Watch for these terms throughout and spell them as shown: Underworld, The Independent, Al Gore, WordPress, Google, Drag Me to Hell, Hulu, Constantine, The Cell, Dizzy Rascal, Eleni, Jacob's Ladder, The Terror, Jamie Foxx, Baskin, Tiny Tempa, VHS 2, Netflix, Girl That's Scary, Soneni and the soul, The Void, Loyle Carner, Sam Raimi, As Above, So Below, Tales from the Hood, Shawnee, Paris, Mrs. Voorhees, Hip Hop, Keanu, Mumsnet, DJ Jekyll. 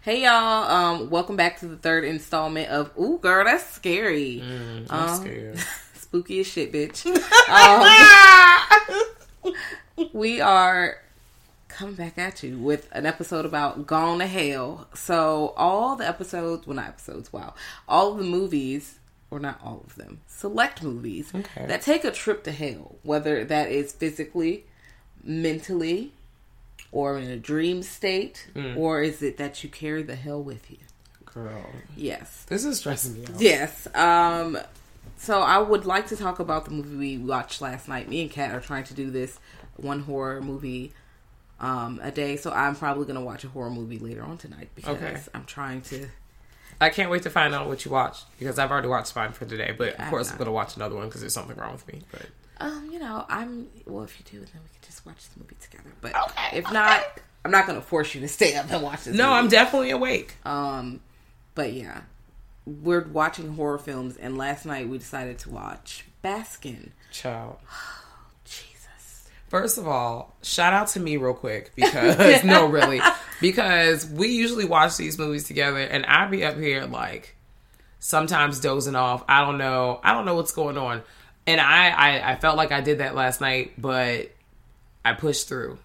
Hey y'all, welcome back to the third installment of Ooh Girl That's Scary. I'm scared. Spooky as shit, bitch. We are coming back at you with an episode about Gone to Hell. So all the episodes, well not episodes, wow. All of the movies, or not all of them, select movies that take a trip to hell, whether that is physically, mentally, or in a dream state, or is it that you carry the hell with you? Girl. Yes. This is stressing me out. Yes. So I would like to talk about the movie we watched last night. Me and Kat are trying to do this one horror movie a day, so I'm probably going to watch a horror movie later on tonight because I'm trying to... I can't wait to find out what you watched because I've already watched Spawn for today, but yeah, of course I'm going to watch another one because there's something wrong with me, but... Well, if you do, then we can just watch this movie together. But if not, I'm not going to force you to stay up and watch this movie. No, I'm definitely awake. But yeah, we're watching horror films, and last night we decided to watch Baskin. Child. Oh, Jesus. First of all, shout out to me real quick, because, no, really, because we usually watch these movies together, and I'd be up here, like, sometimes dozing off. I don't know what's going on. And I felt like I did that last night, but I pushed through.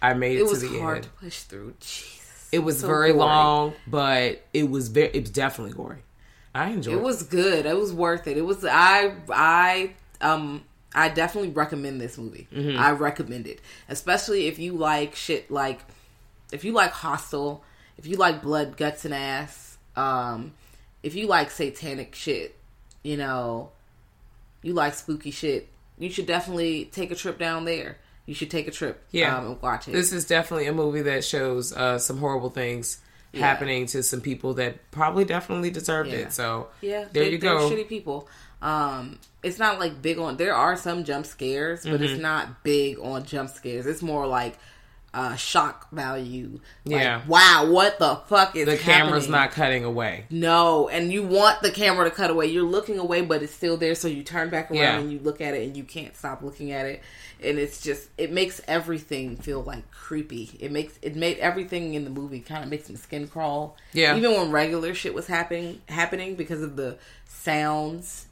I made it to the end. It was hard to push through. Jesus. It was so very boring. Long, but it was definitely gory. I enjoyed it. It was good. It was worth it. It was I definitely recommend this movie. Mm-hmm. I recommend it. Especially if you like shit like if you like Hostel, if you like blood, guts and ass, if you like satanic shit, you know, you like spooky shit, you should definitely take a trip down there. You should take a trip and watch it. This is definitely a movie that shows some horrible things happening to some people that probably definitely deserved it. So, there you go. They're shitty people. It's not like big on... There are some jump scares, but it's not big on jump scares. It's more like shock value. Like, wow, what the fuck is happening? The camera's not cutting away. No, and you want the camera to cut away. You're looking away, but it's still there, so you turn back around and you look at it, and you can't stop looking at it. And it's just, it makes everything feel, like, creepy. It made everything in the movie kind of makes my skin crawl. Yeah. Even when regular shit was happening because of the sounds.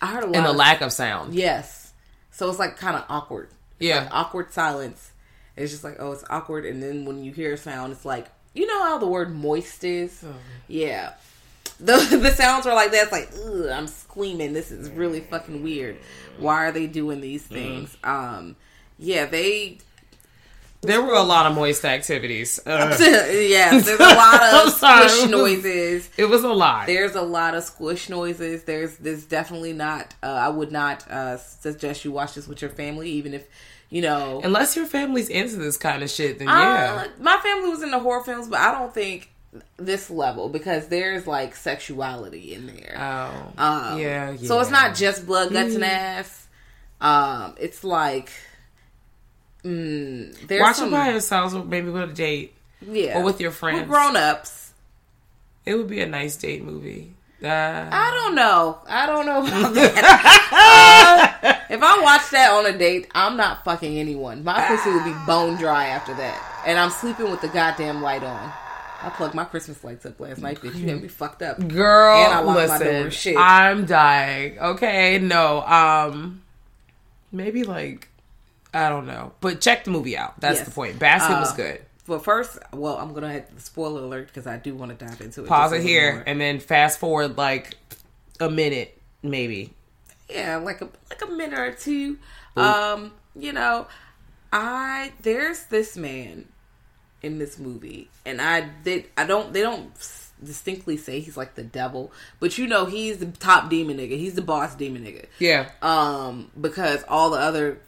I heard a lot. And the lack of sound. Yes. So it's, like, kind of awkward. Yeah. Like awkward silence. It's just like, oh, it's awkward. And then when you hear a sound, it's like, you know how the word moist is? Oh. Yeah. The sounds are like that. It's like, ugh, I'm squeaming. This is really fucking weird. Why are they doing these things? There were a lot of moist activities. There's a lot of squish noises. It was a lot. There's a lot of squish noises. There's definitely not, I would not suggest you watch this with your family, even if, you know, unless your family's into this kind of shit, then my family was into horror films, but I don't think this level because there's like sexuality in there. Oh, yeah. So it's not just blood, guts, and ass. It's like there's watch it by yourselves, or maybe with a date, or with your friends, with grown-ups. It would be a nice date movie. I don't know about that. If I watch that on a date, I'm not fucking anyone. My pussy would be bone dry after that. And I'm sleeping with the goddamn light on. I plugged my Christmas lights up last night, bitch. You had me fucked up. Girl, and I locked my door. Shit. I'm dying. Okay, no. Maybe like, I don't know. But check the movie out. That's the point. Basket was good. But first, I'm going to have the spoiler alert because I do want to dive into it. Pause it here more. And then fast forward like a minute, maybe. Yeah, like a minute or two. You know, there's this man in this movie, and I did. I don't. They don't distinctly say he's like the devil, but you know he's the top demon nigga. He's the boss demon nigga. Yeah. Because all the other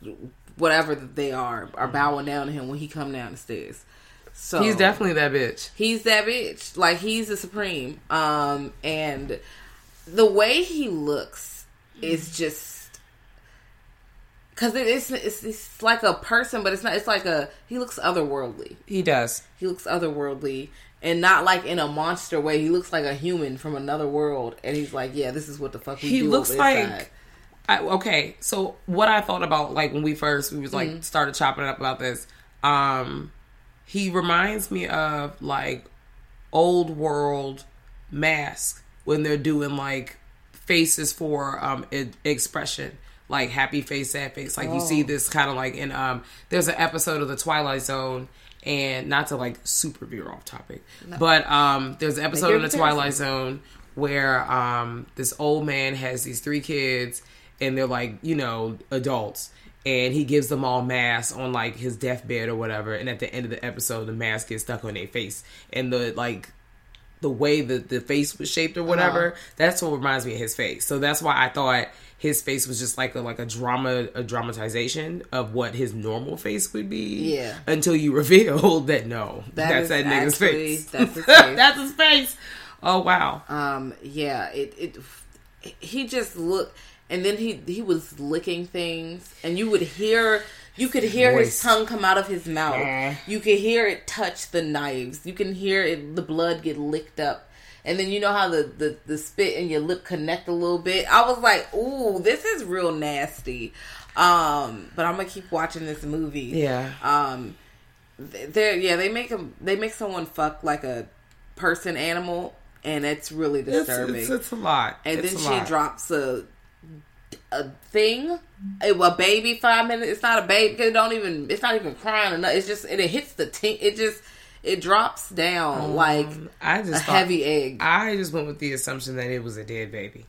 whatever that they are bowing down to him when he come down the stairs. So he's definitely that bitch. He's that bitch. Like, he's the supreme. And the way he looks is just. Because it's like a person, but it's not. It's like a... He looks otherworldly. He does. He looks otherworldly. And not like in a monster way. He looks like a human from another world. And he's like, yeah, this is what the fuck we do. He looks like... okay, so what I thought about, like, when we started chopping it up about this. He reminds me of, like, old world Mask. When they're doing, like, faces for expression. Like, happy face, sad face. Like, you see this kind of, like, in, there's an episode of The Twilight Zone, and not to, like, super veer off topic, but, there's an episode of The Twilight Zone where, this old man has these 3 kids, and they're, like, you know, adults, and he gives them all masks on, like, his deathbed or whatever, and at the end of the episode, the mask gets stuck on their face, and the, like... the way that the face was shaped or whatever, that's what reminds me of his face. So that's why I thought his face was just like a dramatization of what his normal face would be. Yeah. Until you revealed that that's that nigga's face. That's his face. That's his face. Oh wow. Yeah. It he just looked, and then he was licking things, and you could hear his tongue come out of his mouth. Yeah. You could hear it touch the knives. You can hear the blood get licked up. And then you know how the spit and your lip connect a little bit. I was like, ooh, this is real nasty. But I'm going to keep watching this movie. Yeah. They make someone fuck like a person animal, and it's really disturbing. It's a lot. And it's then she lot. Drops a thing, a baby 5 minutes. It's not a baby. It's not even crying or nothing. It's just, and it hits the tink. It drops down like heavy egg. I just went with the assumption that it was a dead baby.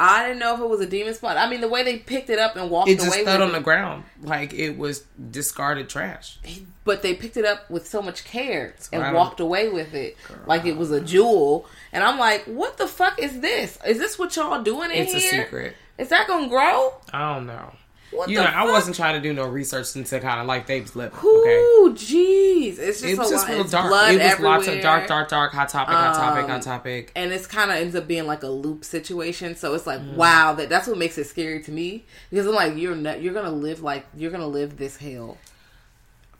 I didn't know if it was a demon spawn. I mean, the way they picked it up and walked away with it. It just stood on the ground like it was discarded trash. But they picked it up with so much care and walked away with it like it was a jewel. And I'm like, what the fuck is this? Is this what y'all doing in here? It's a secret. Is that gonna grow? I don't know. What the fuck? I wasn't trying to do no research into kind of like they've lived. Okay. Ooh, jeez! It was just real dark. Blood it was everywhere. Lots of dark. Hot topic. And it's kind of ends up being like a loop situation. So it's like, wow, that's what makes it scary to me, because I'm like, you're gonna live this hell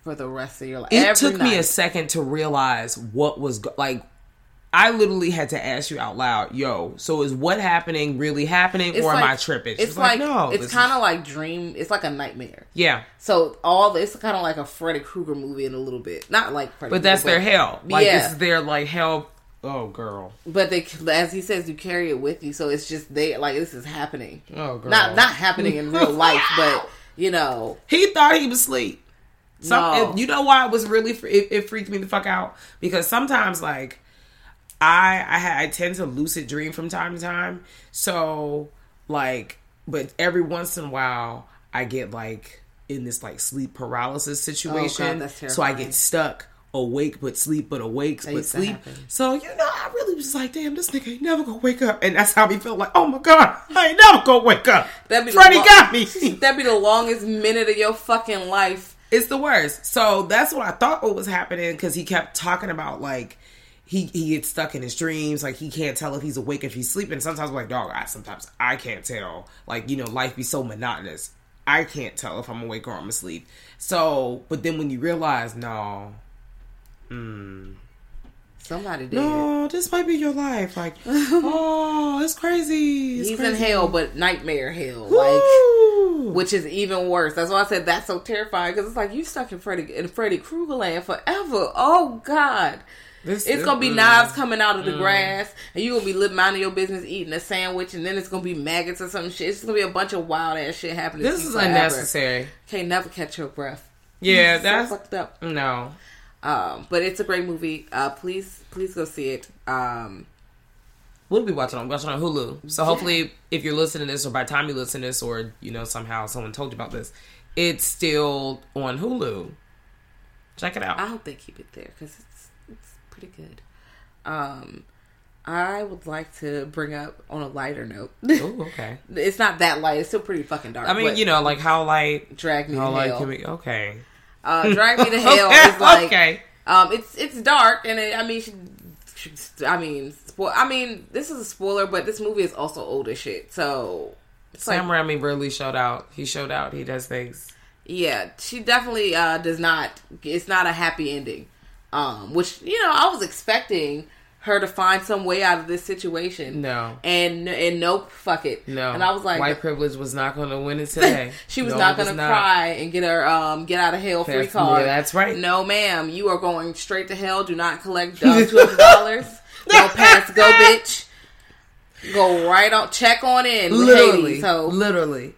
for the rest of your life. It took me a second to realize what was like. I literally had to ask you out loud, yo, so is what happening really happening, or am I tripping? It's like no. It's kind of like dream. It's like a nightmare. Yeah. So it's kind of like a Freddy Krueger movie in a little bit. Not like Freddy Krueger. But that's their hell. Like, yeah. It's their, like, hell. Oh, girl. But they, as he says, you carry it with you. So it's just, this is happening. Oh, girl. Not happening in real life, but, you know. He thought he was asleep. No. You know why it was really, it freaked me the fuck out? Because sometimes, like, I tend to lucid dream from time to time, so, like, but every once in a while, I get, like, in this, like, sleep paralysis situation. Oh, God, that's terrifying. So I get stuck, awake but sleep, but awake that but sleep. So, you know, I really was like, damn, this nigga ain't never gonna wake up. And that's how we feel, like, oh my God, I ain't never gonna wake up. Freddy got me. That'd be the longest minute of your fucking life. It's the worst. So that's what I thought what was happening, because he kept talking about, like, He gets stuck in his dreams. Like, he can't tell if he's awake, if he's sleeping. Sometimes I'm like, dog, sometimes I can't tell. Like, you know, life be so monotonous. I can't tell if I'm awake or I'm asleep. So, but then when you realize, somebody did. No, this might be your life. Like, oh, it's crazy. He's crazy. In hell, but nightmare hell. Woo! Like, which is even worse. That's why I said that's so terrifying, because it's like you stuck in Freddy Krueger land forever. Oh God. It's going to be knives coming out of the grass, and you're going to be living out of your business eating a sandwich, and then it's going to be maggots or some shit. It's going to be a bunch of wild ass shit happening. This is unnecessary. Can't never catch your breath. Yeah, that's so fucked up. No. But it's a great movie. Please go see it. We'll be watching on Hulu. So hopefully if you're listening to this, or by the time you listen to this, or, you know, somehow someone told you about this, it's still on Hulu. Check it out. I hope they keep it there, because it's pretty good. I would like to bring up on a lighter note. Oh, okay. It's not that light. It's still pretty fucking dark. I mean, you know, like how light... Drag Me to Hell. Okay. Drag Me to Hell is like... Okay. It's dark, and it, this is a spoiler, but this movie is also old as shit, so... Sam Raimi really showed out. He showed out. He does things. Yeah, she definitely does not... It's not a happy ending, which, you know, I was expecting... her to find some way out of this situation. No. And nope, fuck it. No. And I was like... White privilege was not going to win it today. She was not going to cry and get her get out of hell free card. Yeah, that's right. No, ma'am. You are going straight to hell. Do not collect $200. No pass. Go, bitch. Go right on. Check on in. Literally.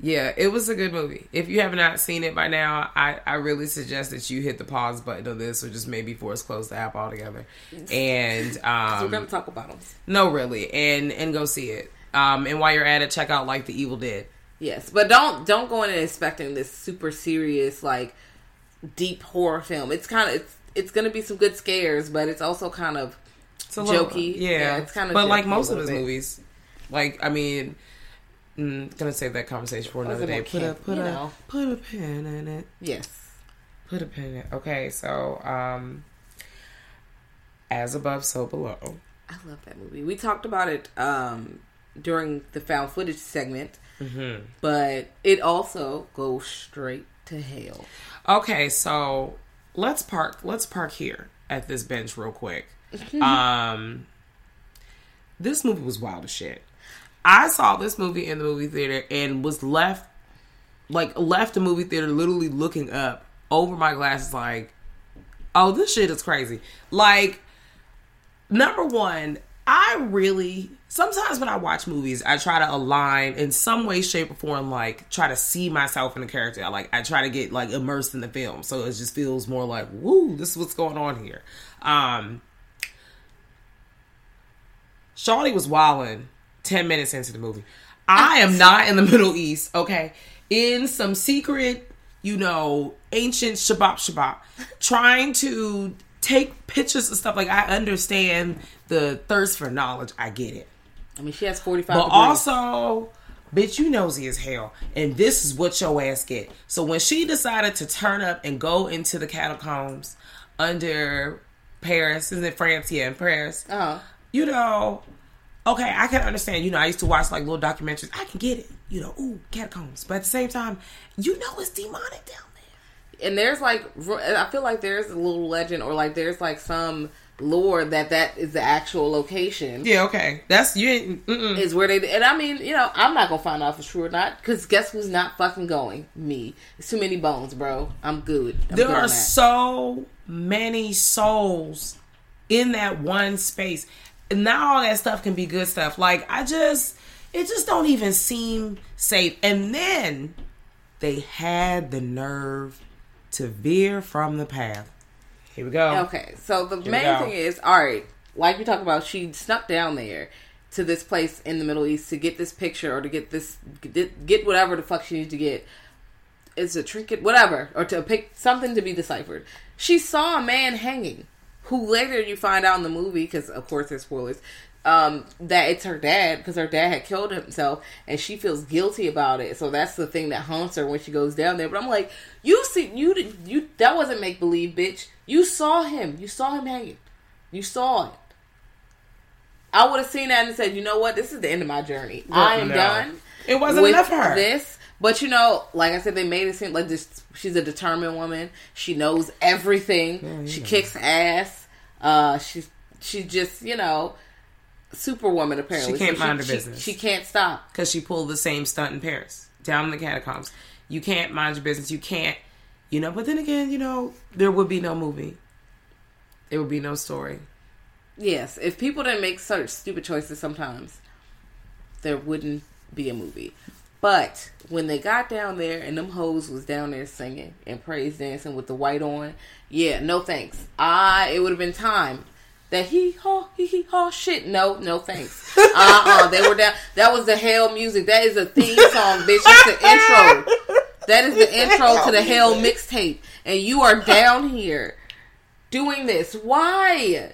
Yeah, it was a good movie. If you have not seen it by now, I really suggest that you hit the pause button on this, or just maybe force close the app altogether. And we're gonna talk about them. No, really, and go see it. And while you're at it, check out like The Evil Dead. Yes, but don't go in and expecting this super serious, like deep horror film. It's kind of it's gonna be some good scares, but it's also kind of jokey. Yeah, it's kind of. But like most of his movies, like I mean. Gonna save that conversation for another day. Put a pin in it. Yes. Put a pin in it. Okay, so As Above, So Below. I love that movie. We talked about it during the found footage segment, mm-hmm. but it also goes straight to hell. Okay, so let's park here at this bench real quick. This movie was wild as shit. I saw this movie in the movie theater and was left the movie theater literally looking up over my glasses like, oh, this shit is crazy. Like, number one, sometimes when I watch movies, I try to align in some way, shape, or form, like, try to see myself in the character. I try to get, like, immersed in the film. So it just feels more like, woo, this is what's going on here. Shawnee was wildin'. 10 minutes into the movie. I am not in the Middle East, okay? In some secret, you know, ancient shabab, trying to take pictures and stuff. Like, I understand the thirst for knowledge. I get it. I mean, she has 45 but degrees. Also, bitch, you nosy as hell. And this is what your ass get. So when she decided to turn up and go into the catacombs under Paris, isn't it France? Yeah, in Paris. Uh-huh. You know... Okay, I can understand. You know, I used to watch, like, little documentaries. I can get it. You know, ooh, catacombs. But at the same time, you know it's demonic down there. And there's, like, I feel like there's a little legend or, like, there's, like, some lore that is the actual location. Yeah, okay. That's, you ain't, is where they, and I mean, you know, I'm not going to find out for sure or not, because guess who's not fucking going? Me. It's too many bones, bro. I'm good. There are so many souls in that one space. And not all that stuff can be good stuff. Like, it just don't even seem safe. And then they had the nerve to veer from the path. Here we go. Okay, so the main thing is, all right, like we talked about, she snuck down there to this place in the Middle East to get this picture or to get this, get whatever the fuck she needs to get. It's a trinket, whatever, or to pick something to be deciphered. She saw a man hanging. Who later you find out in the movie, because of course there's spoilers, that it's her dad, because her dad had killed himself, and she feels guilty about it. So that's the thing that haunts her when she goes down there. But I'm like, you that wasn't make believe, bitch. You saw him. You saw him hanging. You saw it. I would have seen that and said, you know what? This is the end of my journey. Well, I am done. It wasn't enough for her. This. But, you know, like I said, they made it seem like this. She's a determined woman. She knows everything. Yeah, she kicks ass. She just, you know, superwoman, apparently. She can't mind her business. She can't stop. Because she pulled the same stunt in Paris. Down in the catacombs. You can't mind your business. You can't, you know. But then again, you know, there would be no movie. There would be no story. Yes. If people didn't make such stupid choices sometimes, there wouldn't be a movie. But when they got down there and them hoes was down there singing and praise dancing with the white on, yeah, no thanks. It would have been time that he haw shit. No thanks. They were down. That was the hell music. That is a theme song, bitch. It's the intro. That is the intro to the hell mixtape. And you are down here doing this. Why?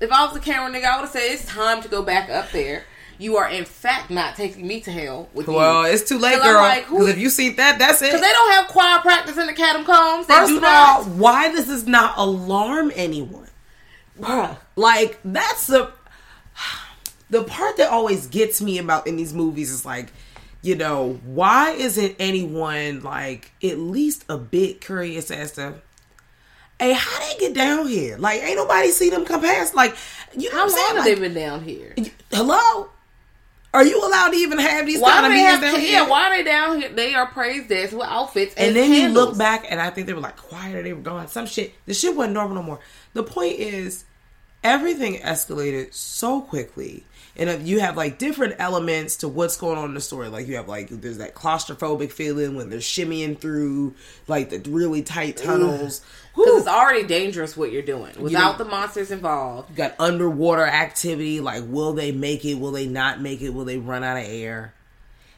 If I was a camera nigga, I would have said, it's time to go back up there. You are, in fact, not taking me to hell with you. Well, it's too late, girl. Because if you see that, that's it. Because they don't have choir practice in the catacombs. First of all, why does this not alarm anyone? Bruh. Like, that's the part that always gets me about in these movies is like, you know, why isn't anyone, like, at least a bit curious as to, hey, how they get down here? Like, ain't nobody see them come past. Like, you know how what I'm saying? How long have they been down here? Hello? Are you allowed to even have these kind of meetings down here? Yeah, why are they down here? They are praised as with outfits and then candles. You look back, and I think they were like quieter. They were gone. Some shit. The shit wasn't normal no more. The point is, everything escalated so quickly. And you have, like, different elements to what's going on in the story. Like, you have, like, there's that claustrophobic feeling when they're shimmying through, like, the really tight tunnels. Because it's already dangerous what you're doing without the monsters involved. You got underwater activity. Like, will they make it? Will they not make it? Will they run out of air?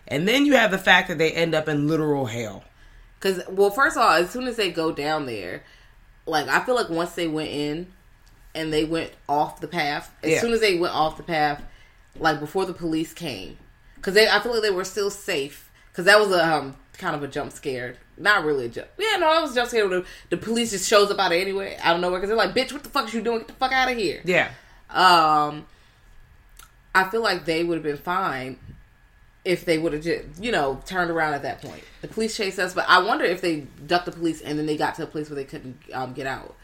And then you have the fact that they end up in literal hell. Because, well, first of all, as soon as they go down there, like, I feel like once they went in and they went off the path, soon as they went off the path, like, before the police came. Because I feel like they were still safe. Because that was a kind of a jump scare. Not really a jump. Yeah, no, that was a jump scare. The police just shows up out of anywhere. I don't know where. Because they're like, bitch, what the fuck is you doing? Get the fuck out of here. Yeah. I feel like they would have been fine if they would have just, you know, turned around at that point. The police chased us. But I wonder if they ducked the police and then they got to a place where they couldn't get out.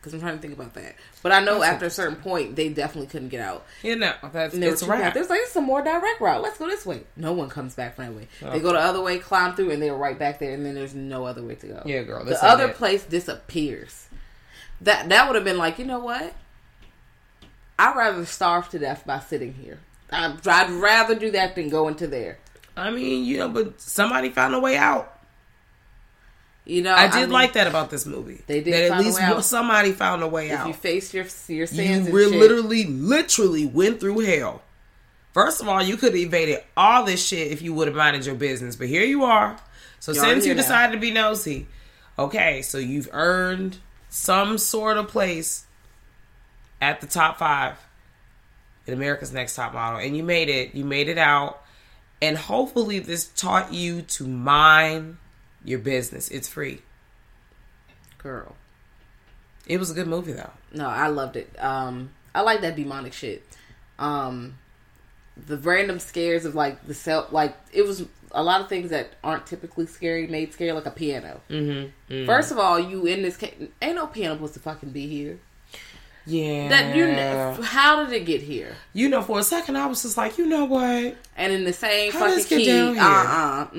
Because I'm trying to think about that. But I know after a certain point, they definitely couldn't get out. You know, it's a wrap. There's like, it's a more direct route. Let's go this way. No one comes back from that way. Oh. They go the other way, climb through, and they're right back there. And then there's no other way to go. Yeah, girl. The other place disappears. That would have been like, you know what? I'd rather starve to death by sitting here. I'd rather do that than go into there. I mean, you know, but somebody found a way out. You know, I mean, like that about this movie. They did that, at least somebody found a way out. If you faced your sins, you literally went through hell. First of all, you could have evaded all this shit if you would have minded your business, but here you are. So since you decided to be nosy, okay, so you've earned some sort of place at the top 5 in America's Next Top Model, and you made it. You made it out, and hopefully this taught you to mind your business. It's free. Girl. It was a good movie, though. No, I loved it. I like that demonic shit. The random scares of, like, the cell. Like, it was a lot of things that aren't typically scary made scary, like a piano. Mm-hmm. Mm-hmm. First of all, you in this ain't no piano supposed to fucking be here. Yeah. How did it get here? You know, for a second, I was just like, you know what? And in the same fucking key, I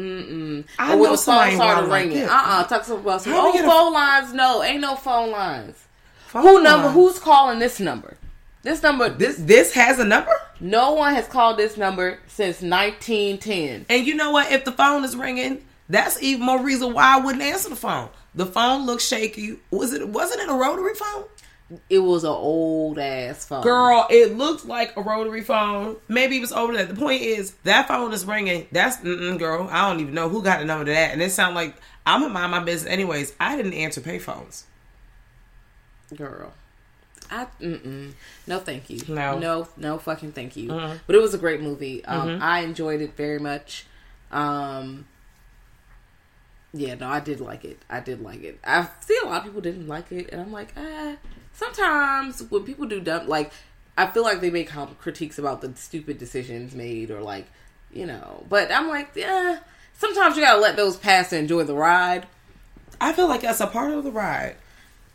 know somebody started ringing. Talk about some old phone lines. No, ain't no phone lines. Who's calling this number? This number. This has a number? No one has called this number since 1910. And you know what? If the phone is ringing, that's even more reason why I wouldn't answer the phone. The phone looked shaky. Wasn't it a rotary phone? It was an old ass phone. Girl, it looked like a rotary phone. Maybe it was older than that. The point is, that phone is ringing. That's, girl, I don't even know who got the number to that. And it sounded like, I'm going to mind my business anyways. I didn't answer pay phones. Girl. No thank you. No fucking thank you. Mm-hmm. But it was a great movie. I enjoyed it very much. Yeah, no, I did like it. I see a lot of people didn't like it. And I'm like, sometimes when people do dumb, like, I feel like they make critiques about the stupid decisions made or, like, you know. But I'm like, yeah, sometimes you gotta let those pass and enjoy the ride. I feel like that's a part of the ride.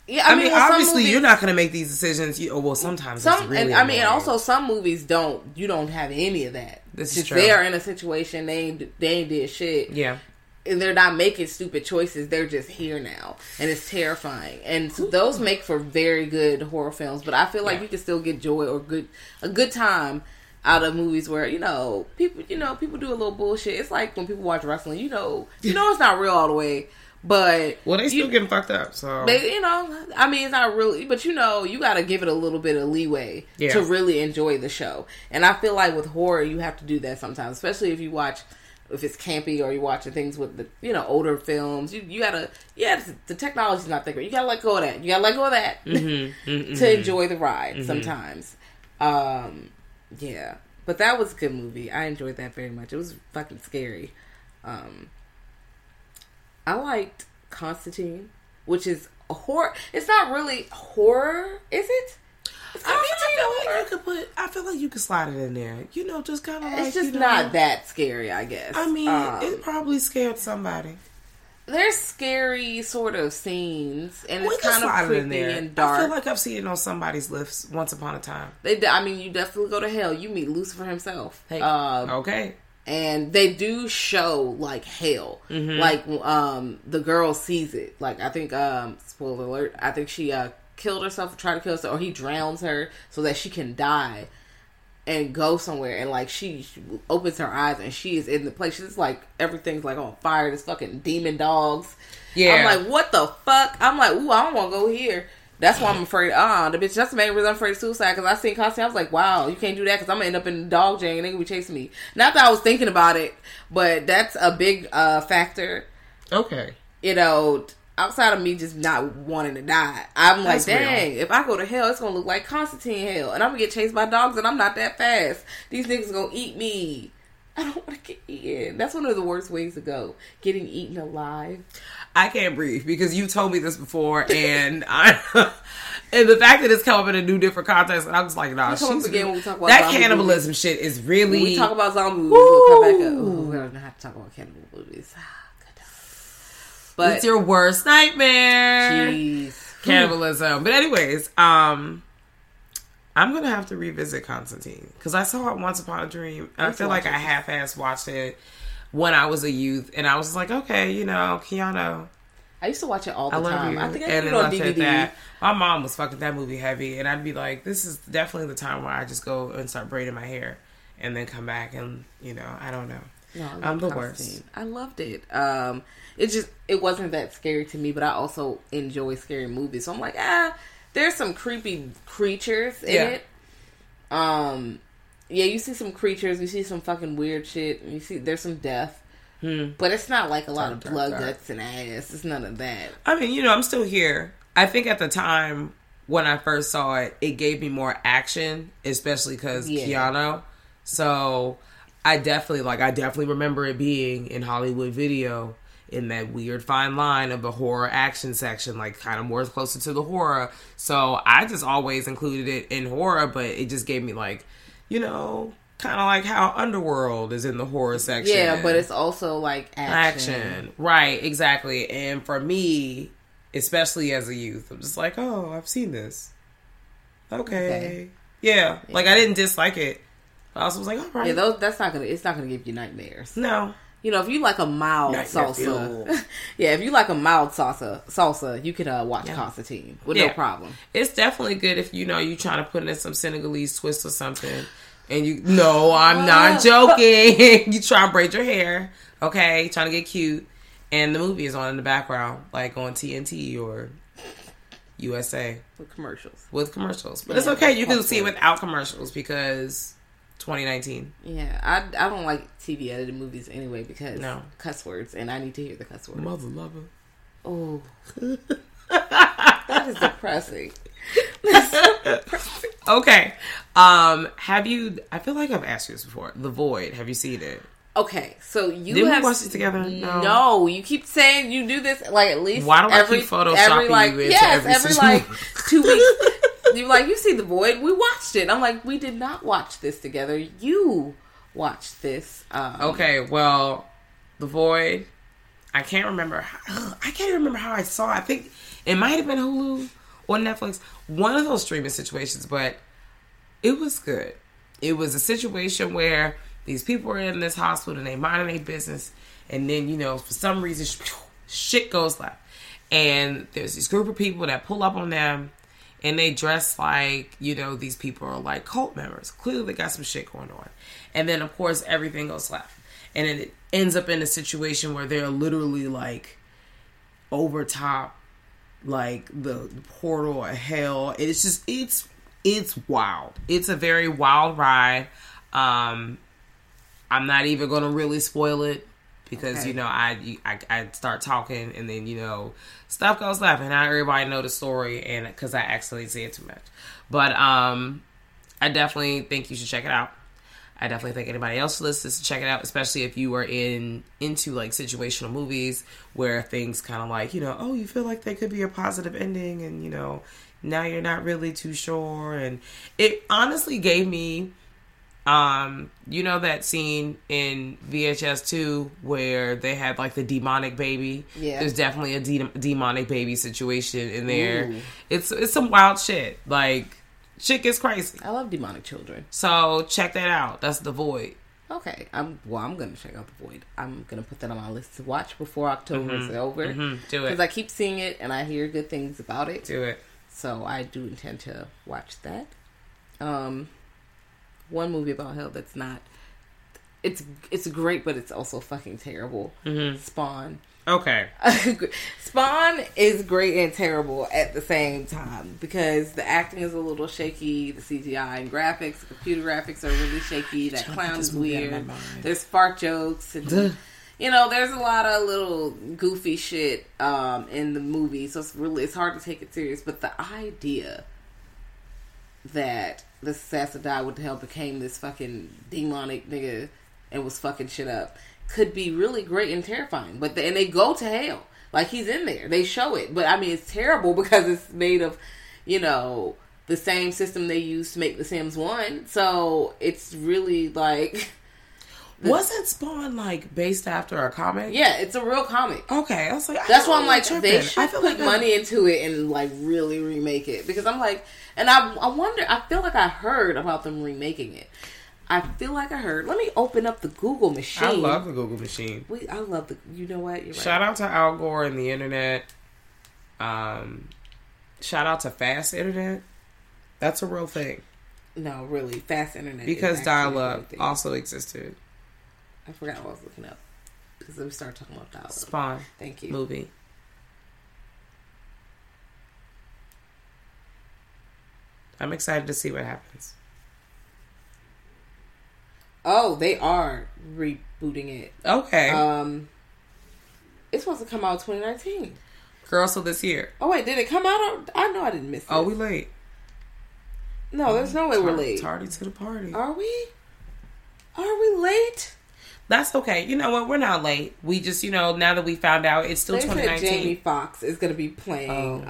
Yeah, I mean obviously movies, you're not gonna make these decisions. Sometimes it's really annoying. I mean, and also some movies don't have any of that. This is true. They are in a situation they ain't did shit. Yeah. And they're not making stupid choices. They're just here now. And it's terrifying. And so those make for very good horror films. But I feel like you can still get joy or a good time out of movies where, you know, people do a little bullshit. It's like when people watch wrestling, you know it's not real all the way. But they still getting fucked up, so they, I mean, it's not really, but you got to give it a little bit of leeway to really enjoy the show. And I feel like with horror, you have to do that sometimes, especially if you watch if it's campy or you're watching things with the, you know, older films, you gotta, yeah, the technology's not that great. You gotta let go of that. You gotta let go of that to enjoy the ride sometimes. Yeah. But that was a good movie. I enjoyed that very much. It was fucking scary. I liked Constantine, which is a horror. It's not really horror, is it? I feel like you could slide it in there. You know, just kind of like... It's just not that scary, I guess. I mean, it probably scared somebody. There's scary sort of scenes, and it's kind of creepy and dark. I feel like I've seen it on somebody's lips once upon a time. You definitely go to hell. You meet Lucifer himself. Hey, okay. And they do show, like, hell. Mm-hmm. Like, the girl sees it. Like, I think, spoiler alert, I think she... killed herself, tried to kill herself, or he drowns her so that she can die and go somewhere, and like she opens her eyes and she is in the place. She's like, everything's like on fire, there's fucking demon dogs. Yeah, I'm like, what the fuck? I'm like, ooh, I don't want to go here. That's why I'm afraid. The bitch, that's the main reason I'm afraid of suicide, because I seen Constantine. I was like, wow, you can't do that, because I'm gonna end up in the dog jam and they gonna be chasing me. Not that I was thinking about it, but that's a big factor. Okay, you know, outside of me just not wanting to die, I'm like, dang, if I go to hell, it's gonna look like Constantine hell, and I'm gonna get chased by dogs, and I'm not that fast. These niggas gonna eat me. I don't want to get eaten. That's one of the worst ways to go. Getting eaten alive. I can't breathe, because you told me this before, and and the fact that it's come up in a new, different context, and I'm just like, nah, that cannibalism movies. Shit is really... When we talk about zombie movies, we'll come back up. Ooh, we don't have to talk about cannibal movies. But it's your worst nightmare. Jeez. Cannibalism. But anyways, I'm going to have to revisit Constantine, because I saw it once upon a dream, and I feel like I half-assed watched it when I was a youth, and I was like, okay, you know, Keanu. I used to watch it all the time. I think I did it on DVD. My mom was fucking that movie heavy, and I'd be like, this is definitely the time where I just go and start braiding my hair and then come back and, you know, I don't know. No, I'm the worst. I loved it. It wasn't that scary to me, but I also enjoy scary movies. So I'm like, there's some creepy creatures in it. You see some creatures, you see some fucking weird shit, and you see there's some death. But it's not like a lot of blood, guts, and ass. It's none of that. I mean, you know, I'm still here. I think at the time when I first saw it, it gave me more action, especially because Keanu. So... I definitely remember it being in Hollywood Video in that weird fine line of the horror action section, like kind of more closer to the horror. So I just always included it in horror, but it just gave me like, you know, kind of like how Underworld is in the horror section. Yeah, but it's also like action. Right, exactly. And for me, especially as a youth, I'm just like, oh, I've seen this. Okay. Yeah, like I didn't dislike it. I also was like, all right. Yeah, it's not gonna give you nightmares. No. You know, if you like a mild salsa, you can watch Constantine with no problem. It's definitely good if, you know, you're trying to put in some Senegalese twist or something, and you... No, I'm not joking. You try and braid your hair, okay? Trying to get cute, and the movie is on in the background, like on TNT or USA with commercials, but it's okay. You can see it without commercials, because 2019. Yeah, I don't like TV edited movies anyway, because cuss words, and I need to hear the cuss words. Mother lover. Oh. That is depressing. That's so depressing. Okay. I feel like I've asked you this before. The Void, have you seen it? Okay, so did we watch it together? No, you keep saying you do this, like, at least... Why do I keep photoshopping you into every like 2 weeks? You're like, you see The Void, we watched it. I'm like, we did not watch this together. You watched this. Okay, well, The Void, I can't remember how I saw it. I think it might have been Hulu or Netflix. One of those streaming situations, but it was good. It was a situation where these people were in this hospital and they minding their business. And then, you know, for some reason, shit goes left. And there's this group of people that pull up on them. And they dress like, you know, these people are like cult members. Clearly, they got some shit going on. And then, of course, everything goes left. And it ends up in a situation where they're literally like over top, like the portal of hell. It's just, it's wild. It's a very wild ride. I'm not even going to really spoil it because, okay, you know, I start talking and then, you know, stuff goes left and not everybody know the story, and because I accidentally said too much. But I definitely think you should check it out. I definitely think anybody else who listens to check it out, especially if you are into like situational movies where things kind of like, you know, oh, you feel like there could be a positive ending and, you know, now you're not really too sure. And it honestly gave me, you know, that scene in VHS 2 where they had like the demonic baby. Yeah. There's definitely a demonic baby situation in there. Ooh. It's some wild shit. Like, shit gets crazy. I love demonic children. So check that out. That's The Void. Okay. I'm going to check out The Void. I'm going to put that on my list to watch before October is over. Mm-hmm. Do it. Because I keep seeing it and I hear good things about it. Do it. So I do intend to watch that. One movie about hell that's not... It's great, but it's also fucking terrible. Mm-hmm. Spawn. Okay. Spawn is great and terrible at the same time because the acting is a little shaky, the CGI and graphics, the computer graphics are really shaky, that clown is weird, there's fart jokes, and you know, there's a lot of little goofy shit in the movie, so it's hard to take it serious. But the idea that the assassin died with the hell became this fucking demonic nigga and was fucking shit up could be really great and terrifying. But they go to hell. Like, he's in there. They show it. But, I mean, it's terrible because it's made of, you know, the same system they used to make The Sims 1. So, it's really, like... Wasn't Spawn, like, based after a comic? Yeah, it's a real comic. Okay, I was like... That's why I'm like, they should put money into it and, like, really remake it. Because I'm like... And I wonder... I feel like I heard about them remaking it. I feel like I heard. Let me open up the Google machine. I love the Google machine. I love the... You know what? You're right. Shout out to Al Gore and the internet. Shout out to fast internet. That's a real thing. No, really. Fast internet. Because dial-up also existed. I forgot what I was looking up. Because we started talking about dial-up. Spawn. Thank you. Movie. I'm excited to see what happens. Oh, they are rebooting it. Okay. It's supposed to come out 2019. Girl, so this year. Oh, wait, did it come out? I know I didn't miss it. Oh, we late. No, there's no way we're late. Tardy to the party. Are we? Are we late? That's okay. You know what? We're not late. We just, you know, now that we found out, it's still 2019. They said Jamie Foxx is going to be playing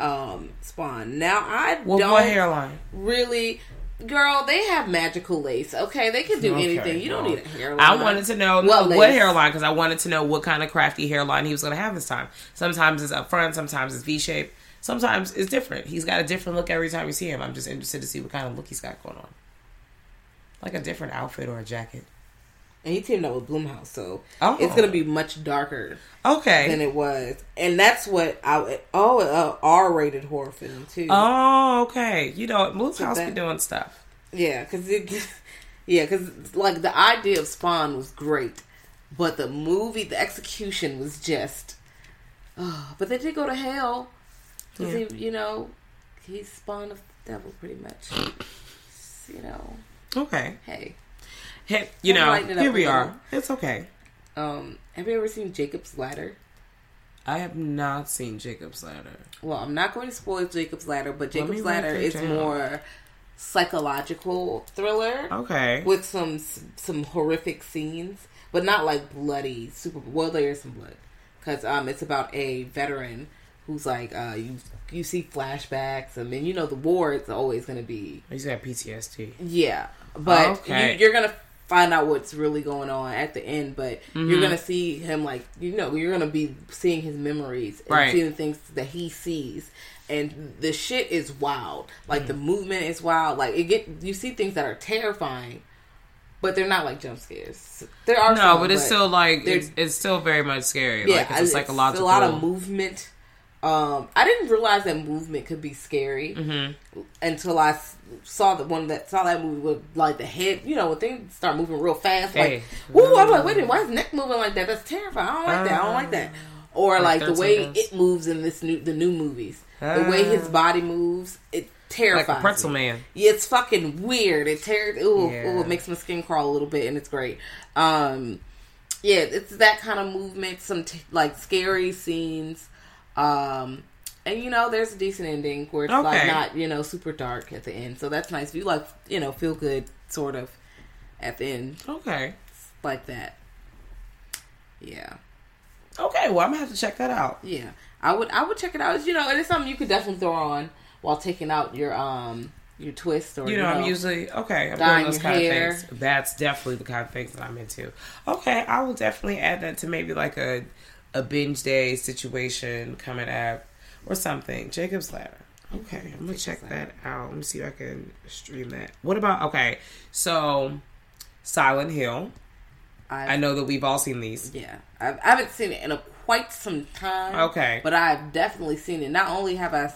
Spawn. Now, I don't... What hairline? Really... Girl, they have magical lace. Okay, they can do anything. You don't need a hairline. I wanted to know what hairline, because I wanted to know what kind of crafty hairline he was going to have this time. Sometimes it's up front, sometimes it's V-shaped, sometimes it's different. He's got a different look every time you see him. I'm just interested to see what kind of look he's got going on, like a different outfit or a jacket. And he teamed up with Blumhouse, so it's going to be much darker than it was. And that's what I... Oh, R-rated horror film, too. Oh, okay. You know, Blumhouse be doing stuff. Yeah, because like, the idea of Spawn was great, but the movie, the execution was just... but they did go to hell. Yeah. He, you know, he's Spawn of the devil, pretty much. You know. Okay. Hey, you know, here we are. It's okay. Have you ever seen Jacob's Ladder? I have not seen Jacob's Ladder. Well, I'm not going to spoil Jacob's Ladder, but Jacob's Ladder is more psychological thriller. Okay. With some horrific scenes, but not like bloody. Well, there is some blood because it's about a veteran who's like you see flashbacks. I mean, you know, the war is always going to be. He's got PTSD. Yeah, but you're going to find out what's really going on at the end, but you're going to see him, like, you know, you're going to be seeing his memories and seeing things that he sees, and the shit is wild. Like, the movement is wild. Like, you see things that are terrifying, but they're not like jump scares. There are some, but it's still like it's still very much scary. Yeah, like, it's psychological. It's a lot of movement. I didn't realize that movement could be scary until I saw that movie with, like, the head, you know, when things start moving real fast. Like, I'm like, wait a minute, why is neck moving like that? That's terrifying. I don't like that. Or, like, the way it moves in the new movies. The way his body moves, Terrifying. Like a pretzel man. Yeah, it's fucking weird. It makes my skin crawl a little bit, and it's great. Yeah, it's that kind of movement, some scary scenes. And, there's a decent ending where it's, not, super dark at the end. So that's nice. If you like, feel good, sort of, at the end. Okay. It's like that. Yeah. Okay, well, I'm going to have to check that out. Yeah. I would check it out. It's, and it's something you could definitely throw on while taking out your twist or, I'm usually, I'm doing those kind of things. That's definitely the kind of things that I'm into. Okay, I will definitely add that to maybe like a binge day situation coming up. Or something. Jacob's Ladder. Okay, I'm going to check that out. Let me see if I can stream that. What about... Okay, so... Silent Hill. I know that we've all seen these. Yeah. I haven't seen it in quite some time. Okay. But I've definitely seen it. Not only have I...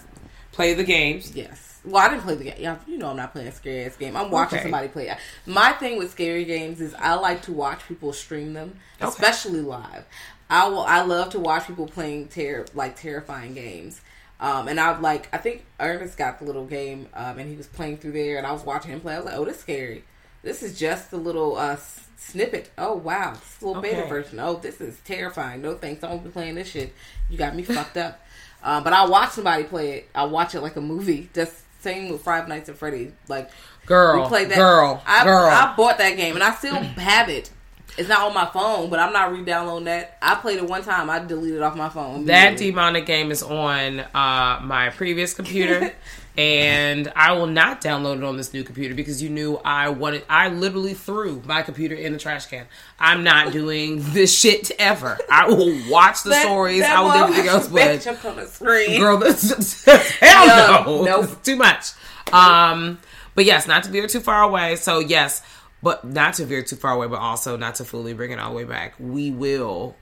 Played the games. Yes. Well, I didn't play the game. You know I'm not playing a scary-ass game. I'm watching somebody play it. My thing with scary games is I like to watch people stream them. Okay. Especially live. I love to watch people playing terrifying games. And I think Ernest got the little game, and he was playing through there, and I was watching him play. I was like, oh, this is scary. This is just the little snippet. Oh, wow. This is a little beta version. Oh, this is terrifying. No thanks. I won't be playing this shit. You got me fucked up. But I'll watch somebody play it. I'll watch it like a movie. Just same with Five Nights at Freddy's. Like, we played that. I bought that game, and I still have it. It's not on my phone, but I'm not re-downloading that. I played it one time. I deleted it off my phone. That demonic game is on my previous computer, and I will not download it on this new computer because you knew I wanted... I literally threw my computer in the trash can. I'm not doing this shit ever. I will watch the stories. I will do everything else, but... Jumped on the screen. Girl, that's... Hell no. Nope. Too much. But yes, not to veer too far away. So yes... But not to veer too far away, but also not to fully bring it all the way back. We will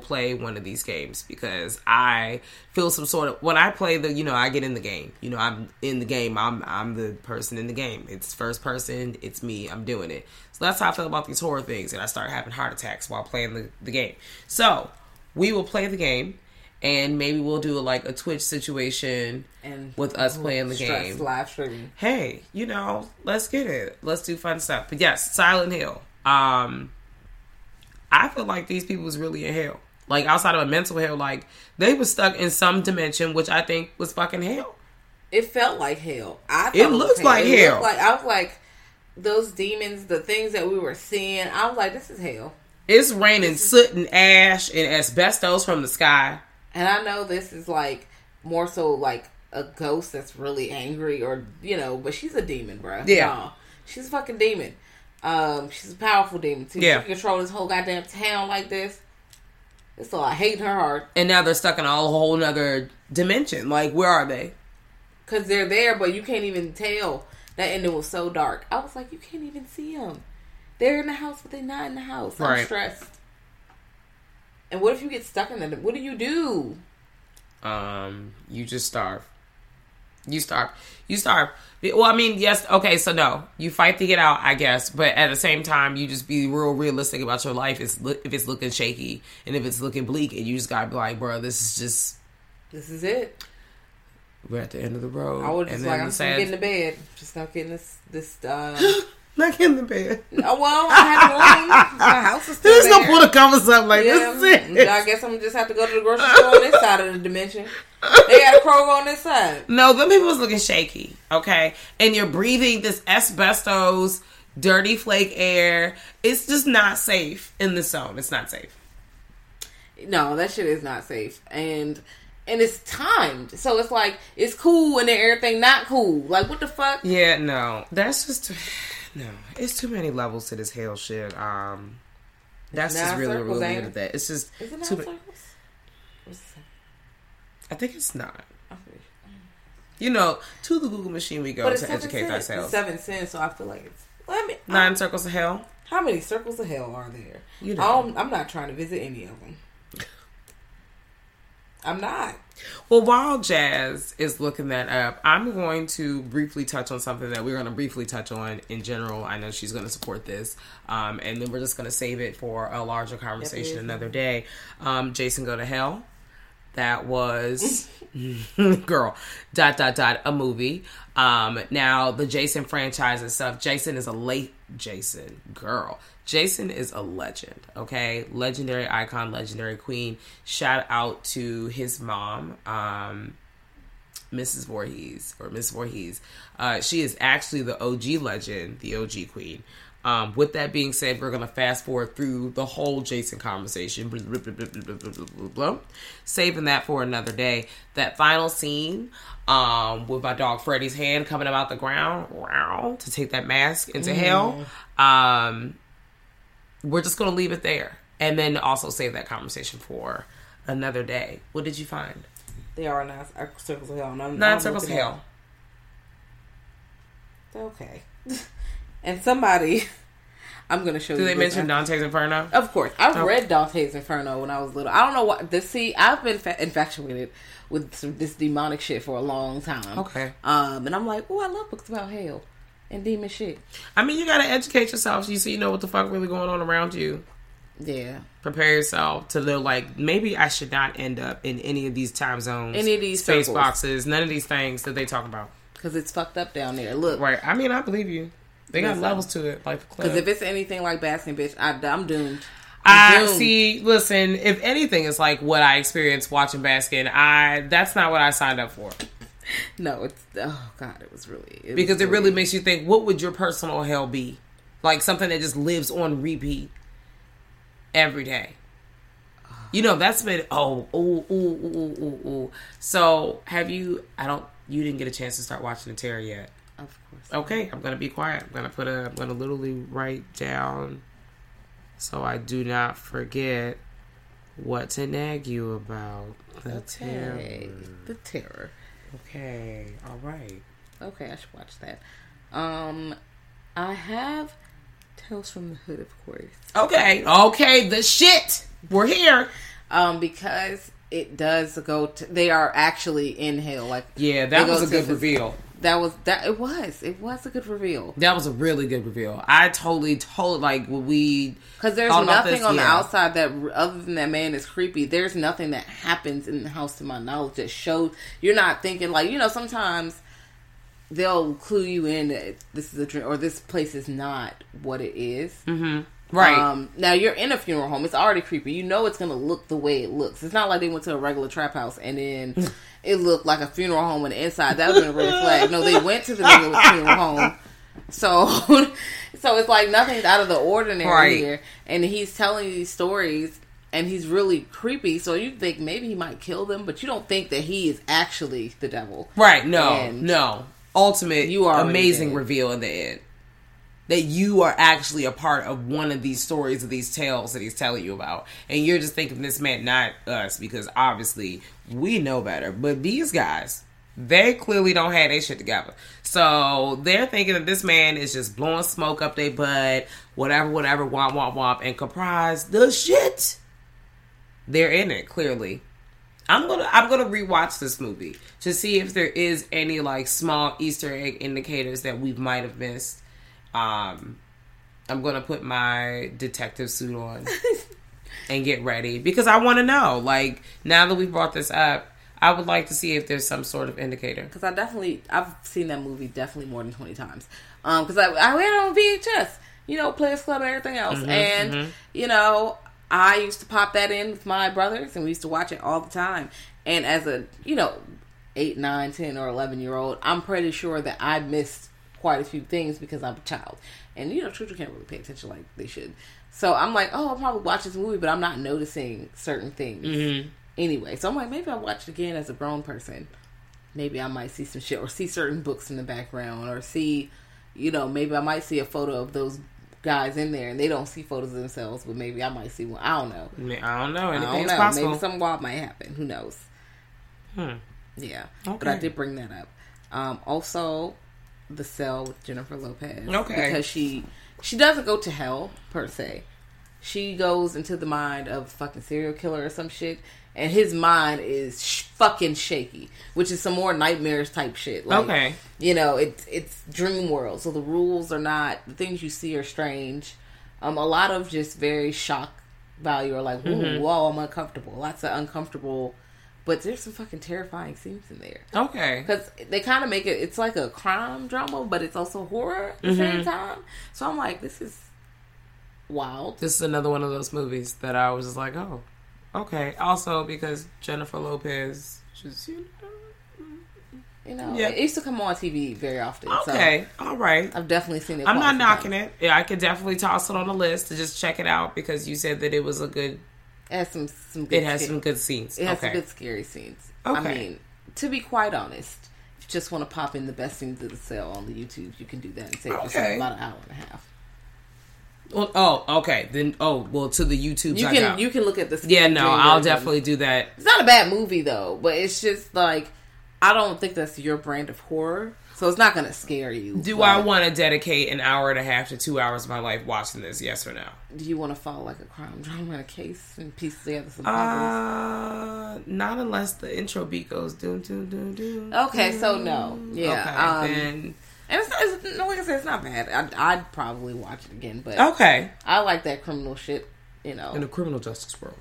play one of these games because I feel some sort of, when I play I get in the game. I'm in the game. I'm the person in the game. It's first person. It's me. I'm doing it. So that's how I feel about these horror things. And I start having heart attacks while playing the game. So we will play the game. And maybe we'll do a Twitch situation and with us playing the game. Live streaming. Hey, let's get it. Let's do fun stuff. But yes, Silent Hill. I feel like these people was really in hell. Like outside of a mental hell, like they was stuck in some dimension, which I think was fucking hell. It felt like hell. It looked like hell. I was like, those demons, the things that we were seeing. I was like, this is hell. It's raining soot and ash and asbestos from the sky. And I know this is, more so, a ghost that's really angry or, but she's a demon, bruh. Yeah. No, she's a fucking demon. She's a powerful demon, too. Yeah. She can control this whole goddamn town like this. It's a lot of hate in her heart. And now they're stuck in a whole nother dimension. Like, where are they? Because they're there, but you can't even tell. That ending was so dark. I was like, you can't even see them. They're in the house, but they're not in the house. Right. I'm stressed. And what if you get stuck in the... What do you do? You just starve. You starve. Well, I mean, yes. Okay, so no. You fight to get out, I guess. But at the same time, you just be real realistic about your life. If it's looking shaky and if it's looking bleak. And you just gotta be like, bro, this is it. We're at the end of the road. I was just I'm just gonna get in the bed. Just not getting this Like in the bed. Oh, well, I have to leave. My house is still there. There's no point to cover something like this. Is it. I guess I'm going to just have to go to the grocery store on this side of the dimension. They got a Kroger on this side. No, them people was looking shaky, okay? And you're breathing this asbestos, dirty flake air. It's just not safe in the zone. It's not safe. No, that shit is not safe. And it's timed. So it's like, it's cool and then everything not cool. Like, what the fuck? Yeah, no. That's just... No, it's too many levels to this hell shit. That's just really, really weird at that. It's just... Is it too circles? I think it's not. Okay. To the Google machine we go to educate ourselves. It's 7 cents, so I feel like it's... Let me, 9 circles of hell? How many circles of hell are there? I'm not trying to visit any of them. I'm not. Well, while Jazz is looking that up, I'm going to briefly touch on something that we're going to briefly touch on in general. I know she's going to support this. And then we're just going to save it for a larger conversation another day. Jason Go to Hell. that was girl ... a movie. Now the Jason franchise and stuff. Jason is a legend, okay? Legendary icon, legendary queen. Shout out to his mom, Mrs. Voorhees. She is actually the OG legend, the OG queen. With that being said, we're going to fast forward through the whole Jason conversation. Saving that for another day. That final scene with my dog Freddy's hand coming up out the ground to take that mask into hell. We're just going to leave it there. And then also save that conversation for another day. What did you find? They are 9 circles of hell. Nine circles of hell. Okay. And somebody, I'm going to show you. Did they mention Dante's Inferno? Of course. I've read Dante's Inferno when I was little. I don't know what. I've been infatuated with this demonic shit for a long time. Okay. And I'm like, oh, I love books about hell and demon shit. I mean, you got to educate yourself so you know what the fuck really going on around you. Yeah. Prepare yourself to live like, maybe I should not end up in any of these time zones. Any of these space circles. Boxes. None of these things that they talk about. Because it's fucked up down there. Look. Right. I mean, I believe you. They got levels to it, like the club. Because if it's anything like Baskin, bitch, I'm doomed. I see. Listen, if anything is like what I experienced watching Baskin, that's not what I signed up for. No, it's it was really it really makes you think. What would your personal hell be? Like something that just lives on repeat every day. You know, that's been So have you? You didn't get a chance to start watching The Terror yet. Of course. Okay, I'm going to be quiet. I'm going to literally write down so I do not forget what to nag you about. The Terror. Okay, all right. Okay, I should watch that. I have Tales from the Hood, of course. Okay, the shit. We're here. Because it does go to... They are actually in hell. Like, yeah, that was a good reveal. It was a good reveal. That was a really good reveal. I totally like when we, because there's nothing on the outside that, other than that man is creepy. There's nothing that happens in the house to my knowledge that shows. You're not thinking like, sometimes they'll clue you in that this is a dream or this place is not what it is. Mm-hmm. Right. Now you're in a funeral home. It's already creepy. You know it's going to look the way it looks. It's not like they went to a regular trap house and then it looked like a funeral home on the inside. That would have been a red flag. No, they went to the regular funeral home. So it's like nothing's out of the ordinary here. And he's telling these stories and he's really creepy. So you think maybe he might kill them, but you don't think that he is actually the devil. Right. No. Ultimate, you are amazing reveal in the end. That you are actually a part of one of these stories, of these tales that he's telling you about. And you're just thinking this man, not us, because obviously we know better. But these guys, they clearly don't have their shit together. So they're thinking that this man is just blowing smoke up their butt, whatever, womp, womp, womp, and comprise the shit. They're in it, clearly. I'm gonna rewatch this movie to see if there is any like small Easter egg indicators that we might have missed. I'm going to put my detective suit on and get ready because I want to know, like, now that we brought this up, I would like to see if there's some sort of indicator. Because I've seen that movie definitely more than 20 times. Because I had it on VHS, Players Club and everything else. Mm-hmm, and, I used to pop that in with my brothers and we used to watch it all the time. And as a, 8, 9, 10 or 11-year-old, I'm pretty sure that I missed quite a few things because I'm a child, and children can't really pay attention like they should. So I'm like, I'll probably watch this movie, but I'm not noticing certain things anyway. So I'm like, maybe I'll watch it again as a grown person. Maybe I might see some shit, or see certain books in the background, or see, maybe I might see a photo of those guys in there, and they don't see photos of themselves, but maybe I might see one. I don't know. Anything's possible. Maybe something wild might happen. Who knows? Yeah. Okay. But I did bring that up. Also, The Cell with Jennifer Lopez. Okay. Because she doesn't go to hell, per se. She goes into the mind of a fucking serial killer or some shit, and his mind is fucking shaky, which is some more nightmares type shit. Like, okay. It's dream world, so the rules are not... The things you see are strange. A lot of just very shock value, or like, whoa, I'm uncomfortable. Lots of uncomfortable But there's some fucking terrifying scenes in there. Okay. Because they kind of make it... It's like a crime drama, but it's also horror at the same time. So I'm like, this is wild. This is another one of those movies that I was just like, oh, okay. Also, because Jennifer Lopez, she's, you know, it used to come on TV very often. Okay, so all right. I've definitely seen it. I'm not knocking it. Yeah, I could definitely toss it on the list to just check it out because you said that it was a good... It has some good scenes. It has some good scary scenes. Okay. I mean, to be quite honest, if you just want to pop in the best scenes of The Cell on the YouTube, you can do that and save yourself about an hour and a half. Well, oh, okay. Then, to the YouTube. You can look at the scary. Yeah, no, I'll definitely do that. It's not a bad movie, though, but it's just like, I don't think that's your brand of horror, so it's not going to scare you. Do I want to dedicate an hour and a half to 2 hours of my life watching this? Yes or no? Do you want to follow like a crime drama, a case, and piece together some puzzles? Not unless the intro beat goes doom, doom, doom, doom. Okay, so no. Yeah. Okay, then. And it's like I said, it's not bad. I'd probably watch it again, but okay. I like that criminal shit, you know. In the criminal justice world.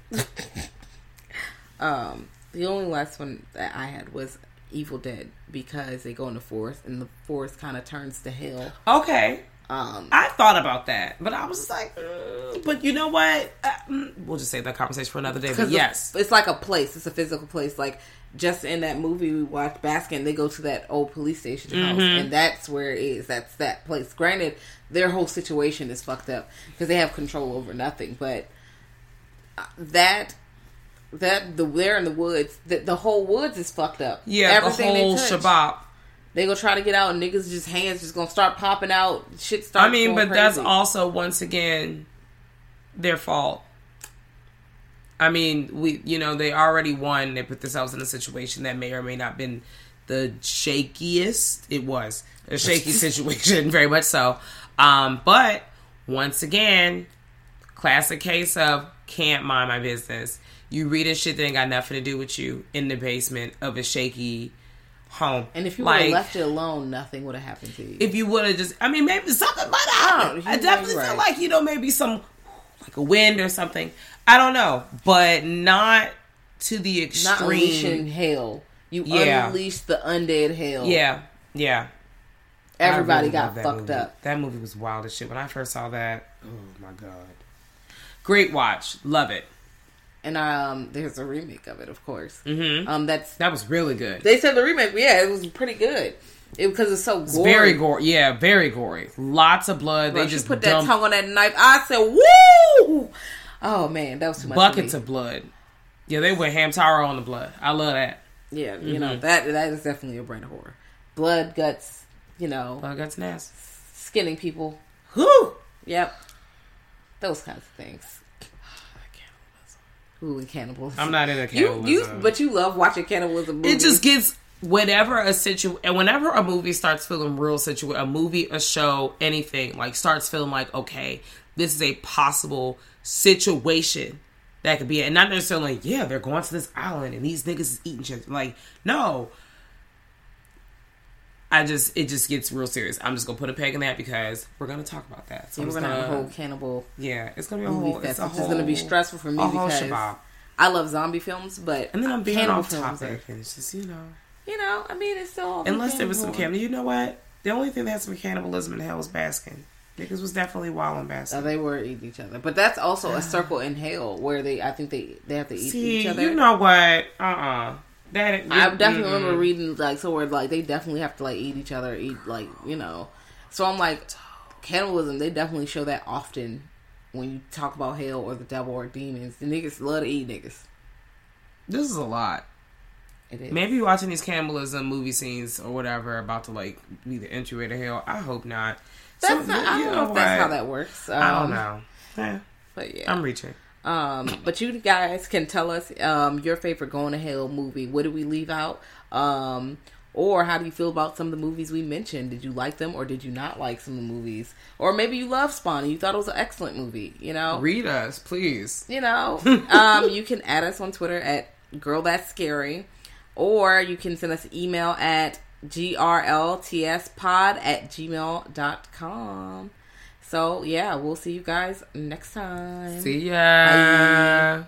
The only last one that I had was Evil Dead, because they go in the forest and the forest kind of turns to hell. Okay. I thought about that, but I was just like, but you know what? We'll just save that conversation for another day. But yes. It's like a place. It's a physical place. Like, just in that movie we watched, Baskin, they go to that old police station house, and that's where it is. That's that place. Granted, their whole situation is fucked up because they have control over nothing, but they're in the woods. The whole woods is fucked up. Yeah, everything, the whole shabab. They gonna try to get out, and niggas just hands just gonna start popping out. Shit starts. I mean, but crazy. That's also once again their fault. I mean, they already won. They put themselves in a situation that may or may not been the shakiest. It was a shaky situation, very much so. But once again, classic case of can't mind my business. You reading shit that ain't got nothing to do with you in the basement of a shaky home. And if you would have left it alone, nothing would have happened to you. If you would have just... I mean, maybe something might have happened. I definitely feel like, maybe some... Like a wind or something. I don't know. But not to the extreme. Not unleashing hell. You unleashed the undead hell. Yeah. Yeah. Everybody got fucked up. That movie was wild as shit. When I first saw that... Oh, my God. Great watch. Love it. And there's a remake of it, of course. Mm-hmm. That was really good. They said the remake, it was pretty good. Because it's so gory. It's very gory. Yeah, very gory. Lots of blood. Bro, they just put that tongue on that knife. I said, woo! Oh, man, that was too much. Buckets of blood. Yeah, they went ham taro on the blood. I love that. Yeah, that is definitely a brand of horror. Blood, guts, Blood, guts, nasty. Skinning people. Whoo! Yep. Those kinds of things. Ooh, and cannibalism. I'm not into cannibalism. But you love watching cannibalism movies. It just gets whenever a movie starts feeling real a movie, a show, anything, like starts feeling like, okay, this is a possible situation that could be, and not necessarily like, yeah, they're going to this island and these niggas is eating shit. Like, no. It just gets real serious. I'm just gonna put a peg in that because we're gonna talk about that. So we're gonna have a whole cannibal. Yeah, it's gonna be a whole. It's gonna be stressful for me because shabab. I love zombie films, but and then I'm being off topic. It's just I mean, it's still unless there was some cannibal. You know what? The only thing that had some cannibalism in hell was Baskin. Niggas was definitely wild on Baskin. Oh, they were eating each other, but that's also a circle in hell where they have to eat each other. You know what? I definitely remember reading like somewhere like they definitely have to like eat each other, So I'm like, cannibalism. They definitely show that often when you talk about hell or the devil or demons. The niggas love to eat niggas. This is a lot. It is. Maybe you're watching these cannibalism movie scenes or whatever about to like be the entryway to hell. I hope not. I don't know if that's how that works. I don't know. Yeah. But yeah, I'm reaching. But you guys can tell us your favorite Going to Hell movie. What did we leave out? Or how do you feel about some of the movies we mentioned? Did you like them or did you not like some of the movies? Or maybe you love Spawn and you thought it was an excellent movie, Read us, please. You can add us on Twitter at Girl That's Scary, or you can send us an email at grltspod@gmail.com. So, yeah, we'll see you guys next time. See ya. Bye.